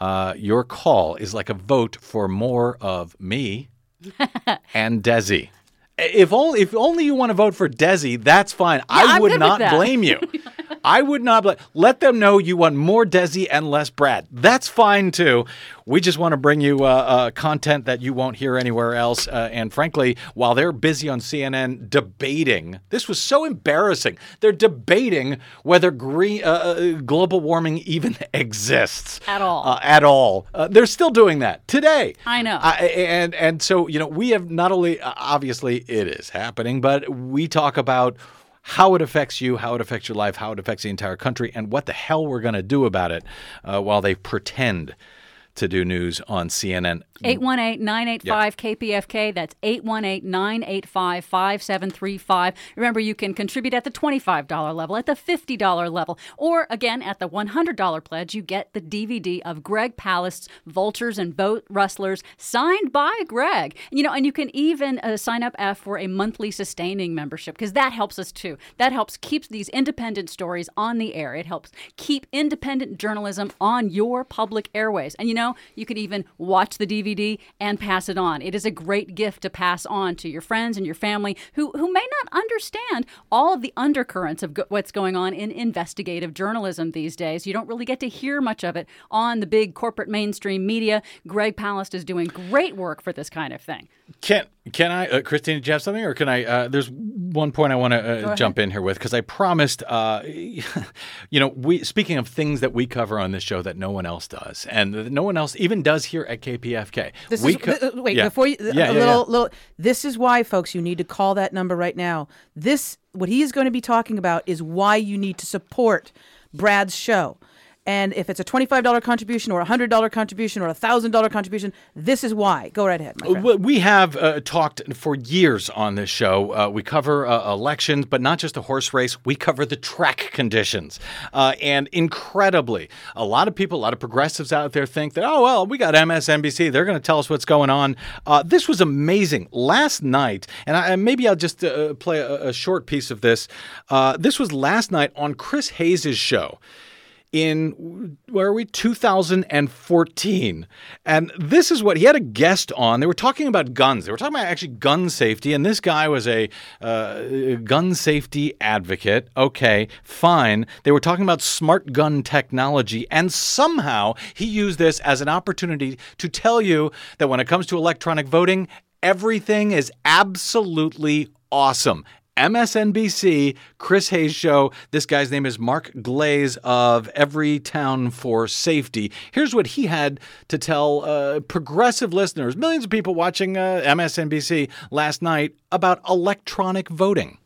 Uh, your call is like a vote for more of me and Desi. If only, if only you want to vote for Desi, that's fine. Yeah, I would not blame you. I would not blame. Let them know you want more Desi and less Brad. That's fine, too. We just want to bring you uh, uh, content that you won't hear anywhere else. Uh, and frankly, while they're busy on C N N debating, this was so embarrassing. They're debating whether green, uh, uh, global warming even exists. At all. Uh, at all. Uh, they're still doing that today. I know. Uh, and, and so, you know, we have not only, uh, obviously it is happening, but we talk about how it affects you, how it affects your life, how it affects the entire country, and what the hell we're going to do about it uh, while they pretend to do news on C N N. eight one eight, nine eight five, K P F K. That's eight one eight, nine eight five, five seven three five. Remember, you can contribute at the twenty-five dollars level, at the fifty dollars level, or again, at the one hundred dollars pledge, you get the D V D of Greg Palast's Vultures and Vote Rustlers, signed by Greg. You know, and you can even uh, sign up uh, for a monthly sustaining membership, because that helps us too. That helps keep these independent stories on the air. It helps keep independent journalism on your public airways. And you know, you can even watch the D V D and pass it on. It is a great gift to pass on to your friends and your family who, who may not understand all of the undercurrents of go- what's going on in investigative journalism these days. You don't really get to hear much of it on the big corporate mainstream media. Greg Palast is doing great work for this kind of thing. Can, can I, uh, Christine, did you have something? Or can I, uh, there's one point I want to uh, jump in here with, because I promised, uh, you know, we speaking of things that we cover on this show that no one else does, and no one else even does here at K P F K. This we is, co- th- wait, yeah. before you, yeah, a yeah, little, yeah. little, this is why, folks, you need to call that number right now. This, what he is going to be talking about is why you need to support Brad's show. And if it's a twenty-five dollars contribution or a one hundred dollars contribution or a one thousand dollars contribution, this is why. Go right ahead, my friend. We have uh, talked for years on this show. Uh, we cover uh, elections, but not just a horse race. We cover the track conditions. Uh, and incredibly, a lot of people, a lot of progressives out there think that, oh, well, we got M S N B C. They're going to tell us what's going on. Uh, this was amazing. Last night, and I, maybe I'll just uh, play a, a short piece of this. Uh, this was last night on Chris Hayes' show. In, where are we, two thousand fourteen. And this is what, he had a guest on. They were talking about guns. They were talking about actually gun safety. And this guy was a uh, gun safety advocate. Okay, fine. They were talking about smart gun technology. And somehow he used this as an opportunity to tell you that when it comes to electronic voting, everything is absolutely awesome. M S N B C, Chris Hayes show. This guy's name is Mark Glaze of Every Town for Safety. Here's what he had to tell uh, progressive listeners, millions of people watching uh, M S N B C last night about electronic voting.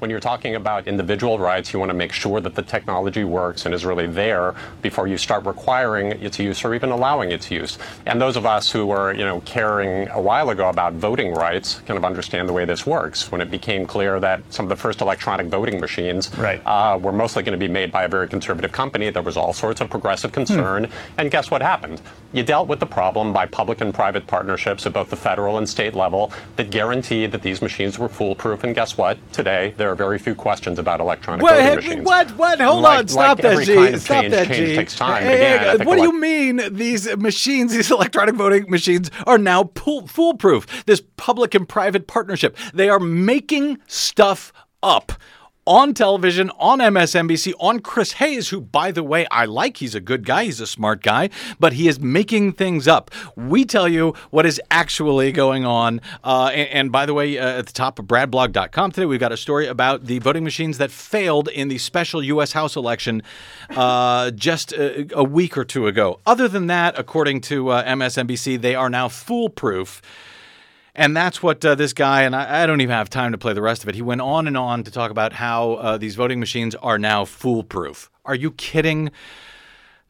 When you're talking about individual rights, you want to make sure that the technology works and is really there before you start requiring its use or even allowing its use. And those of us who were, you know, caring a while ago about voting rights kind of understand the way this works. When it became clear that some of the first electronic voting machines right. uh, were mostly going to be made by a very conservative company, there was all sorts of progressive concern. Hmm. And guess what happened? You dealt with the problem by public and private partnerships at both the federal and state level that guaranteed that these machines were foolproof. And guess what? Today, there are very few questions about electronic what, voting hey, machines. What? What? Hold like, on. Stop like that, G. Kind of Stop change, that, change G. Takes time. Hey, again, hey, hey, what do you mean these machines, these electronic voting machines, are now pool- foolproof? This public and private partnership. They are making stuff up. On television, on M S N B C, on Chris Hayes, who, by the way, I like. He's a good guy. He's a smart guy. But he is making things up. We tell you what is actually going on. Uh, and, and by the way, uh, at the top of brad blog dot com today, we've got a story about the voting machines that failed in the special U S House election uh, just a, a week or two ago. Other than that, according to uh, M S N B C, they are now foolproof. And that's what uh, this guy, and I, I don't even have time to play the rest of it. He went on and on to talk about how uh, these voting machines are now foolproof. Are you kidding?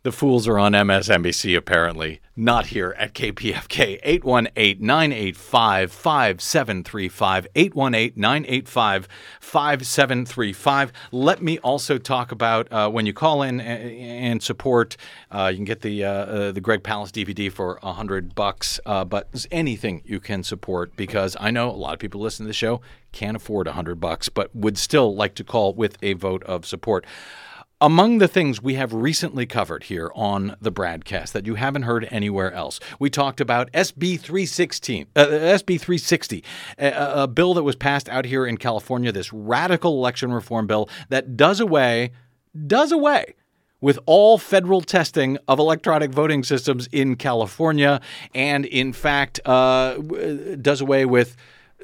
The fools are on M S N B C, apparently. Not here at K P F K. eight one eight, nine eight five, five seven three five. eight one eight, nine eight five, five seven three five. Let me also talk about uh, when you call in and support, uh, you can get the uh, uh, the Greg Palast D V D for one hundred bucks. Uh, but anything you can support, because I know a lot of people listen to the show can't afford one hundred bucks, but would still like to call with a vote of support. Among the things we have recently covered here on the BradCast that you haven't heard anywhere else, we talked about S B three sixteen, uh, S B three sixty, a, a bill that was passed out here in California, this radical election reform bill that does away, does away with all federal testing of electronic voting systems in California, and in fact uh, does away with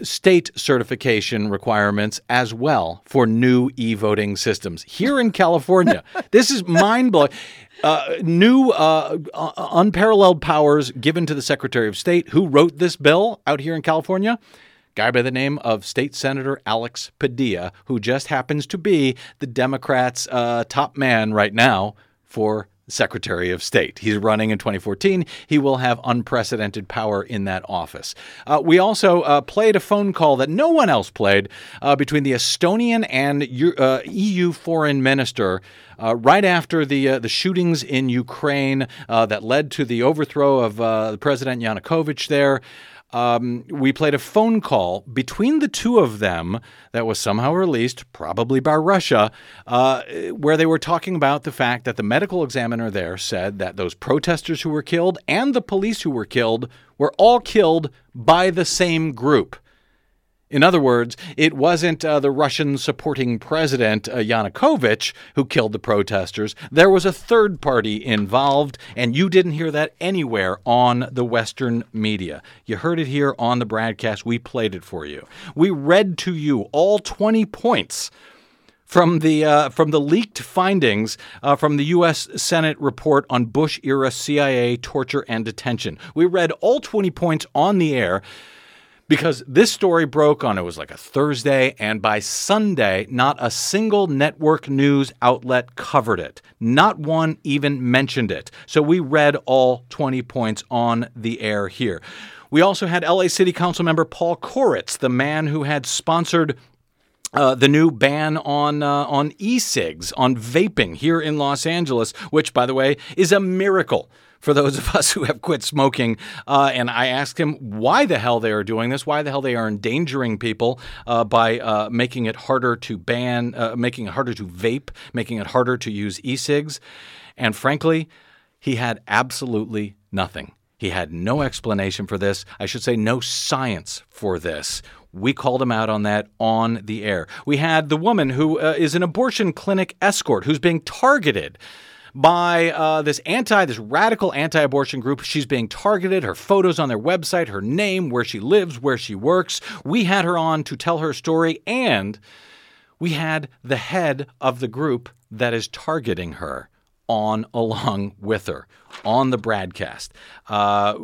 state certification requirements as well for new e-voting systems here in California. This is mind-blowing. Uh, new uh, uh, unparalleled powers given to the Secretary of State who wrote this bill out here in California. guy by the name of State Senator Alex Padilla, who just happens to be the Democrats' uh, top man right now for Secretary of State. He's running in twenty fourteen. He will have unprecedented power in that office. Uh, we also uh, played a phone call that no one else played uh, between the Estonian and uh, E U foreign minister uh, right after the uh, the shootings in Ukraine uh, that led to the overthrow of uh, President Yanukovych there. Um, we played a phone call between the two of them that was somehow released, probably by Russia, uh, where they were talking about the fact that the medical examiner there said that those protesters who were killed and the police who were killed were all killed by the same group. In other words, it wasn't uh, the Russian supporting president, uh, Yanukovych, who killed the protesters. There was a third party involved, and you didn't hear that anywhere on the Western media. You heard it here on the BradCast. We played it for you. We read to you all twenty points from the uh, from the leaked findings uh, from the U S Senate report on Bush-era C I A torture and detention. We read all twenty points on the air, because this story broke on, it was like a Thursday, and by Sunday, not a single network news outlet covered it. Not one even mentioned it. So we read all twenty points on the air here. We also had L A City Council member Paul Koretz, the man who had sponsored Uh, the new ban on uh, on e-cigs, on vaping here in Los Angeles, which, by the way, is a miracle for those of us who have quit smoking. Uh, and I asked him why the hell they are doing this, why the hell they are endangering people uh, by uh, making it harder to ban, uh, making it harder to vape, making it harder to use e-cigs. And frankly, he had absolutely nothing. He had no explanation for this. I should say no science for this. We called him out on that on the air. We had the woman who uh, is an abortion clinic escort who's being targeted by uh, this anti, this radical anti-abortion group. She's being targeted, her photos on their website, her name, where she lives, where she works. We had her on to tell her story, and we had the head of the group that is targeting her on along with her on the BradCast. Uh,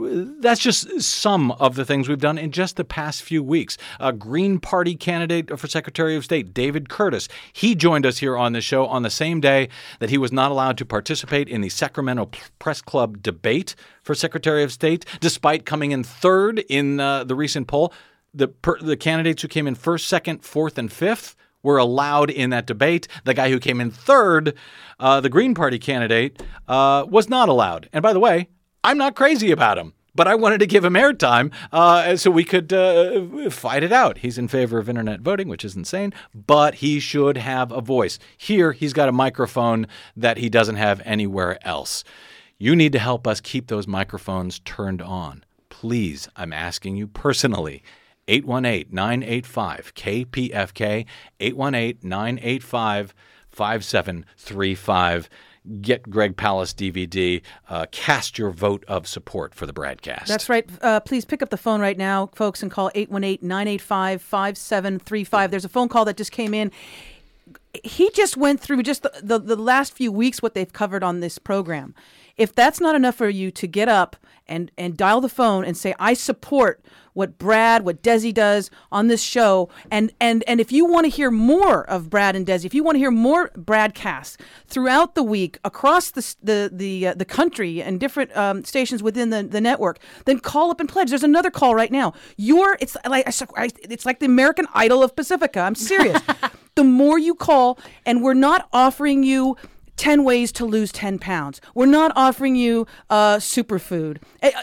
that's just some of the things we've done in just the past few weeks. A Green Party candidate for Secretary of State, David Curtis, he joined us here on the show on the same day that he was not allowed to participate in the Sacramento Press Club debate for Secretary of State, despite coming in third in uh, the recent poll. The, per, the candidates who came in first, second, fourth, and fifth were allowed in that debate. The guy who came in third, uh, the Green Party candidate, uh, was not allowed. And by the way, I'm not crazy about him, but I wanted to give him airtime uh, so we could uh, fight it out. He's in favor of internet voting, which is insane, but he should have a voice. Here, he's got a microphone that he doesn't have anywhere else. You need to help us keep those microphones turned on. Please, I'm asking you personally. eight one eight, nine eight five, K P F K, eight one eight, nine eight five, five seven three five. Get Greg Palast D V D. Uh, cast your vote of support for the BradCast. That's right. Uh, please pick up the phone right now, folks, and call eight one eight, nine eight five, five seven three five. There's a phone call that just came in. He just went through just the, the, the last few weeks what they've covered on this program. If that's not enough for you to get up and, and dial the phone and say, I support what Brad, what Desi does on this show. And and and if you want to hear more of Brad and Desi, if you want to hear more BradCast throughout the week across the the the, uh, the country and different um, stations within the, the network, then call up and pledge. There's another call right now. You're it's like it's like the American Idol of Pacifica. I'm serious. The more you call, and we're not offering you ten ways to lose ten pounds. We're not offering you uh, superfood,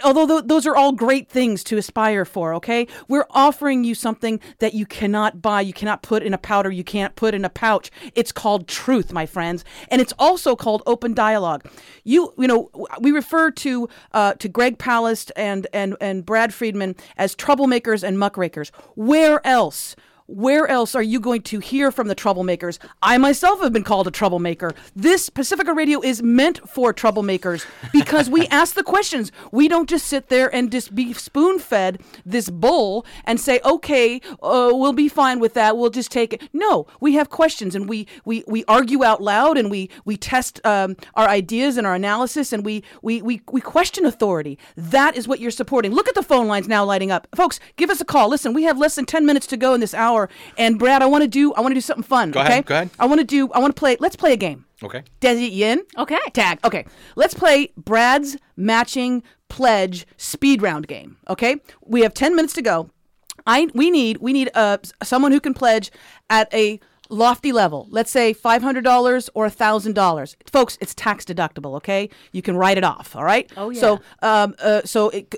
although th- those are all great things to aspire for, okay? We're offering you something that you cannot buy, you cannot put in a powder, you can't put in a pouch. It's called truth, my friends, and it's also called open dialogue. You you know, we refer to uh, to Greg Palast and, and, and Brad Friedman as troublemakers and muckrakers. Where else Where else are you going to hear from the troublemakers? I myself have been called a troublemaker. This Pacifica Radio is meant for troublemakers because we ask the questions. We don't just sit there and just be spoon-fed this bull and say, okay, uh, we'll be fine with that. We'll just take it. No, we have questions, and we we, we argue out loud, and we we test um, our ideas and our analysis, and we we, we we question authority. That is what you're supporting. Look at the phone lines now lighting up. Folks, give us a call. Listen, we have less than ten minutes to go in this hour. And Brad, I want to do I want to do something fun. Go okay? ahead. Go ahead. I want to do. I want to play. Let's play a game. Okay. Desi Yin. Okay. Tag. Okay. Let's play Brad's matching pledge speed round game. Okay. We have ten minutes to go. I we need we need uh someone who can pledge at a lofty level. Let's say five hundred dollars or one thousand dollars. Folks, it's tax deductible, okay? You can write it off, all right? Oh, yeah. So, um, uh, so, it,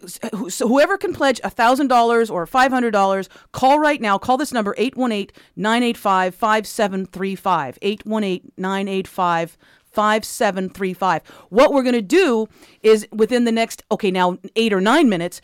so whoever can pledge one thousand dollars or five hundred dollars, call right now. Call this number, eight one eight, nine eight five, five seven three five. eight one eight, nine eight five, five seven three five. five seven three five. What we're going to do is within the next, okay, now eight or nine minutes,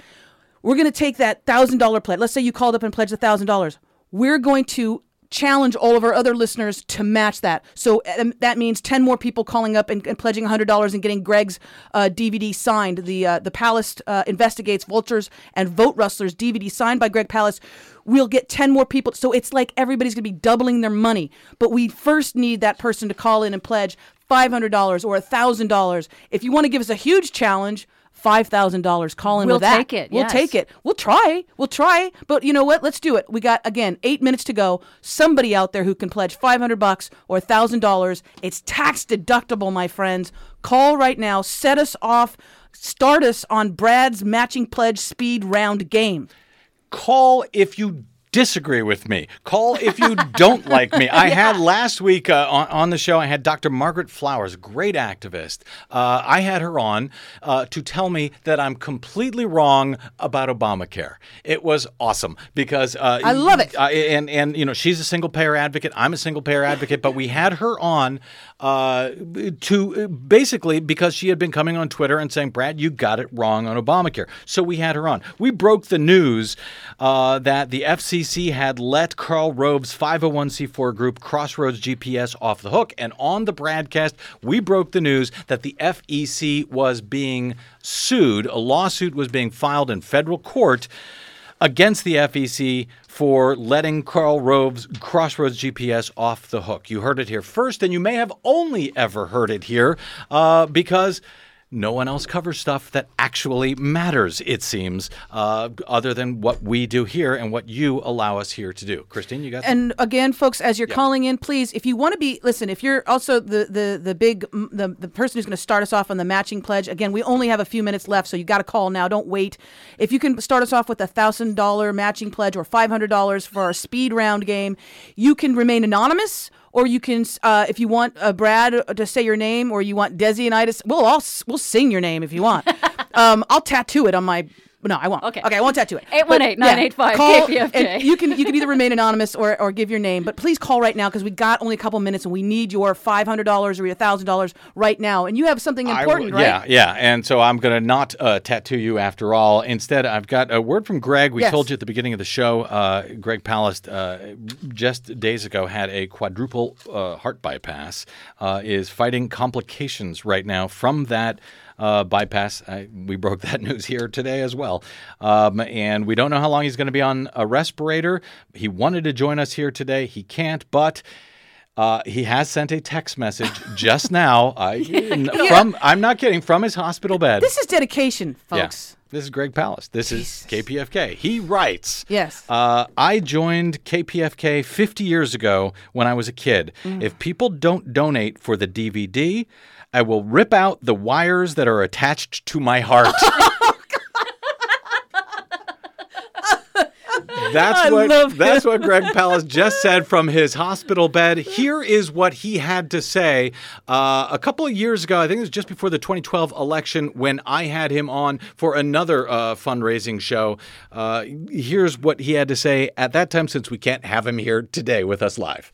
we're going to take that one thousand dollars pledge. Let's say you called up and pledged one thousand dollars. We're going to challenge all of our other listeners to match that. So um, that means ten more people calling up and, and pledging one hundred dollars and getting Greg's uh, D V D signed. The uh, the Palast uh, Investigates Vultures and Vote Rustlers D V D signed by Greg Palast. We'll get ten more people. So it's like everybody's going to be doubling their money. But we first need that person to call in and pledge five hundred dollars or one thousand dollars. If you want to give us a huge challenge, five thousand dollars. Call in we'll with that. We'll take it. We'll yes. take it. We'll try. We'll try. But you know what? Let's do it. We got, again, eight minutes to go. Somebody out there who can pledge five hundred bucks or one thousand dollars. It's tax deductible, my friends. Call right now. Set us off. Start us on Brad's matching pledge speed round game. Call if you disagree with me. Call if you don't like me. I yeah. had last week uh, on, on the show, I had Doctor Margaret Flowers, great activist. Uh, I had her on uh, to tell me that I'm completely wrong about Obamacare. It was awesome because uh, I love it. Uh, and, and, you know, she's a single payer advocate. I'm a single payer advocate, but we had her on uh, to basically because she had been coming on Twitter and saying, Brad, you got it wrong on Obamacare. So we had her on. We broke the news uh, that the F C C had let Karl Rove's five oh one c four group Crossroads G P S off the hook. And on the BradCast, we broke the news that the F E C was being sued. A lawsuit was being filed in federal court against the F E C for letting Karl Rove's Crossroads G P S off the hook. You heard it here first, and you may have only ever heard it here uh, because no one else covers stuff that actually matters, it seems, uh, other than what we do here and what you allow us here to do. Christine, you got And something? Again, folks, as you're yeah. calling in, please, if you want to be, listen, if you're also the the, the big, the, the person who's going to start us off on the matching pledge, again, we only have a few minutes left, so you got to call now. Don't wait. If you can start us off with a one thousand dollars matching pledge or five hundred dollars for our speed round game, you can remain anonymous. Or you can, uh, if you want uh, Brad to say your name, or you want Desi and I to, we'll all we'll sing your name if you want. um, I'll tattoo it on my. No, I won't. Okay, okay, I won't tattoo it. eight one eight, nine eight five, K P F K. And you can you can either remain anonymous or or give your name, but please call right now because we got only a couple minutes and we need your five hundred dollars or your thousand dollars right now. And you have something important, w- right? Yeah, yeah. And so I'm gonna not uh, tattoo you after all. Instead, I've got a word from Greg. We yes. told you at the beginning of the show. Uh, Greg Palast uh, just days ago had a quadruple uh, heart bypass. Uh, is fighting complications right now from that. Uh, bypass. I, we broke that news here today as well. Um, and we don't know how long he's going to be on a respirator. He wanted to join us here today. He can't, but uh, he has sent a text message just now. I, yeah. from I'm not kidding, from his hospital bed. This is dedication, folks. Yeah. This is Greg Palast. This Jesus. is K P F K. He writes, Yes. Uh, I joined K P F K fifty years ago when I was a kid. Mm. If people don't donate for the D V D, I will rip out the wires that are attached to my heart. That's what, that's what Greg Palast just said from his hospital bed. Here is what he had to say uh, a couple of years ago. I think it was just before the twenty twelve election when I had him on for another uh, fundraising show. Uh, here's what he had to say at that time, since we can't have him here today with us live.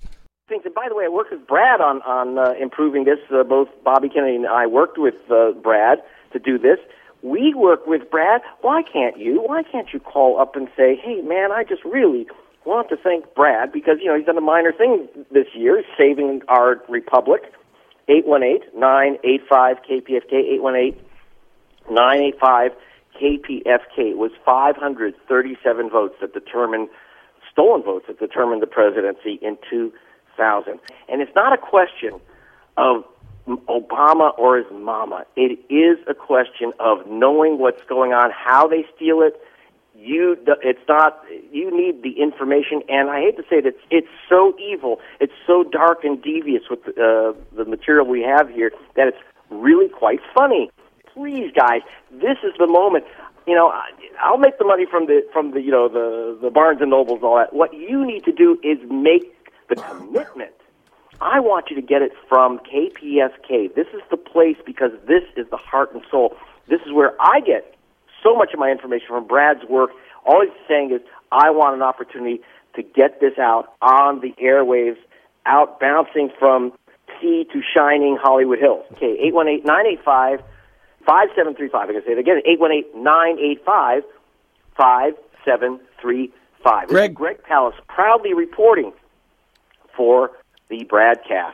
And by the way, I worked with Brad on, on uh, improving this. Uh, both Bobby Kennedy and I worked with uh, Brad to do this. We work with Brad. Why can't you? Why can't you call up and say, hey, man, I just really we'll have to thank Brad because, you know, he's done a minor thing this year, saving our republic. eight one eight, nine eight five, K P F K, eight one eight, nine eight five, K P F K. It was five hundred thirty-seven votes that determined, stolen votes that determined the presidency in two thousand. And it's not a question of Obama or his mama. It is a question of knowing what's going on, how they steal it. You, it's not. You need the information, and I hate to say it, it's it's so evil, it's so dark and devious with uh, the material we have here that it's really quite funny. Please, guys, this is the moment. You know, I, I'll make the money from the from the you know the the Barnes and Nobles and all that. What you need to do is make the commitment. I want you to get it from K P F K. This is the place because this is the heart and soul. This is where I get so much of my information from Brad's work. All he's saying is, I want an opportunity to get this out on the airwaves, out bouncing from sea to shining Hollywood Hills. Okay, eight one eight, nine eight five, five seven three five. I'm going to say it again, eight one eight, nine eight five, five seven three five. Greg, Greg Palast proudly reporting for the BradCast.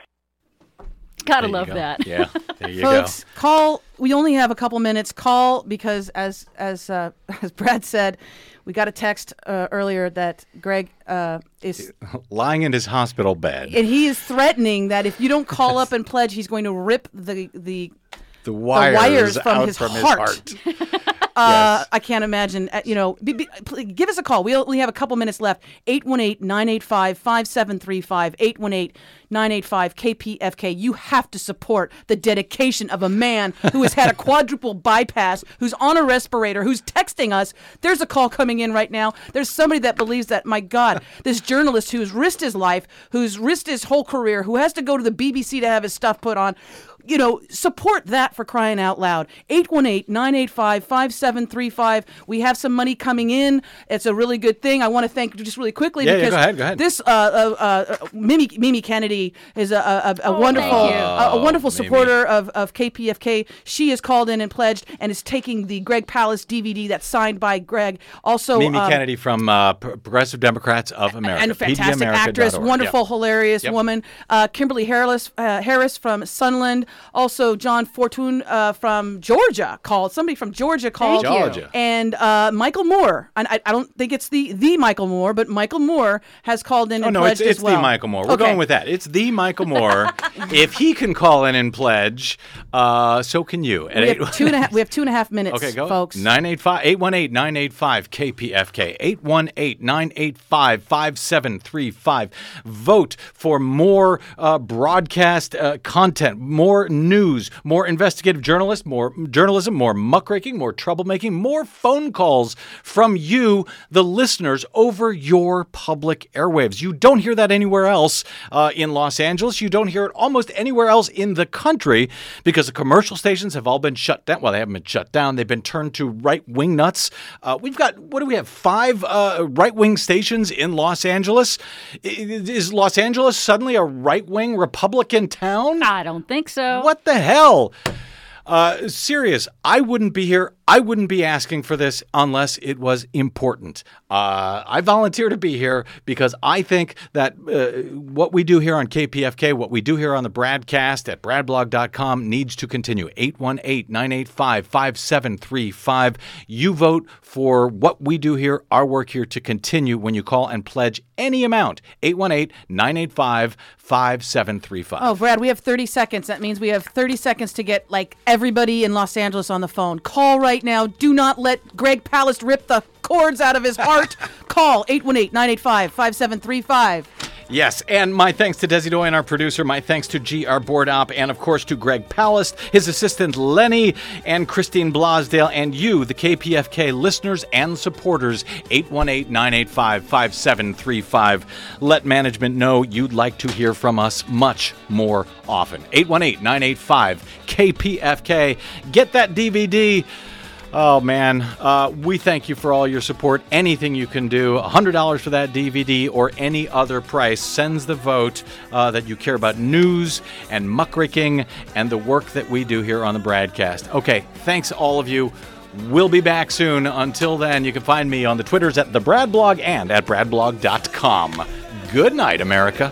Gotta love go. that. Yeah, there you Folks, go. Call. We only have a couple minutes. Call because, as as uh, as Brad said, we got a text uh, earlier that Greg uh, is lying in his hospital bed, and he is threatening that if you don't call up and pledge, he's going to rip the the, the, wires, the wires from out his from heart. His heart. Uh, yes. I can't imagine, you know, be, be, give us a call. We only have a couple minutes left. eight one eight, nine eight five, five seven three five, eight one eight, nine eight five, K P F K. You have to support the dedication of a man who has had a quadruple bypass, who's on a respirator, who's texting us. There's a call coming in right now. There's somebody that believes that, my God, this journalist who's risked his life, who's risked his whole career, who has to go to the B B C to have his stuff put on. You know, support that for crying out loud. eight one eight, nine eight five, five seven three five. We have some money coming in. It's a really good thing. I want to thank just really quickly yeah, because yeah, go ahead, go ahead. this uh, uh, uh, Mimi Mimi Kennedy is a, a, a oh, wonderful a, a wonderful oh, supporter of, of K P F K. She has called in and pledged and is taking the Greg Palast D V D that's signed by Greg. Also, Mimi um, Kennedy from uh, Progressive Democrats of America, and a fantastic actress, wonderful, yep. hilarious yep. woman. Uh, Kimberly Harris uh, Harris from Sunland. Also, John Fortune uh, from Georgia called. Somebody from Georgia called. Georgia. And uh, Michael Moore. And I, I don't think it's the, the Michael Moore, but Michael Moore has called in oh, and no, pledged it's, it's as well. No, it's the Michael Moore. We're okay. going with that. It's the Michael Moore. If he can call in and pledge, uh, so can you. At we, eight, have two and a half, we have two and a half minutes, okay, go folks. nine eight five, eight one eight, nine eight five, K P F K. eight one eight, nine eight five, five seven three five. Vote for more uh, broadcast uh, content, more More news, more investigative journalists, more journalism, more muckraking, more troublemaking, more phone calls from you, the listeners, over your public airwaves. You don't hear that anywhere else uh, in Los Angeles. You don't hear it almost anywhere else in the country because the commercial stations have all been shut down. Well, they haven't been shut down. They've been turned to right-wing nuts. Uh, we've got, what do we have, five uh, right-wing stations in Los Angeles? Is Los Angeles suddenly a right-wing Republican town? I don't think so. What the hell? Uh, serious. I wouldn't be here. I wouldn't be asking for this unless it was important. Uh, I volunteer to be here because I think that uh, what we do here on K P F K, what we do here on the BradCast at brad blog dot com needs to continue. eight one eight, nine eight five, five seven three five. You vote for what we do here, our work here to continue when you call and pledge any amount. eight one eight, nine eight five, five seven three five. Oh, Brad, we have thirty seconds. That means we have thirty seconds to get like everybody in Los Angeles on the phone. Call right now. Do not let Greg Palast rip the cords out of his heart. Call eight one eight, nine eight five, five seven three five. Yes, and my thanks to Desi Doyen, our producer. My thanks to G R Bordop, and of course to Greg Palast, his assistant Lenny, and Christine Blasdale, and you, the K P F K listeners and supporters. eight one eight, nine eight five, five seven three five. Let management know you'd like to hear from us much more often. eight one eight, nine eight five, K P F K. Get that D V D. Oh, man. Uh, we thank you for all your support. Anything you can do, one hundred dollars for that D V D or any other price, sends the vote uh, that you care about news and muckraking and the work that we do here on the BradCast. Okay, thanks all of you. We'll be back soon. Until then, you can find me on the Twitters at the BradBlog and at brad blog dot com. Good night, America.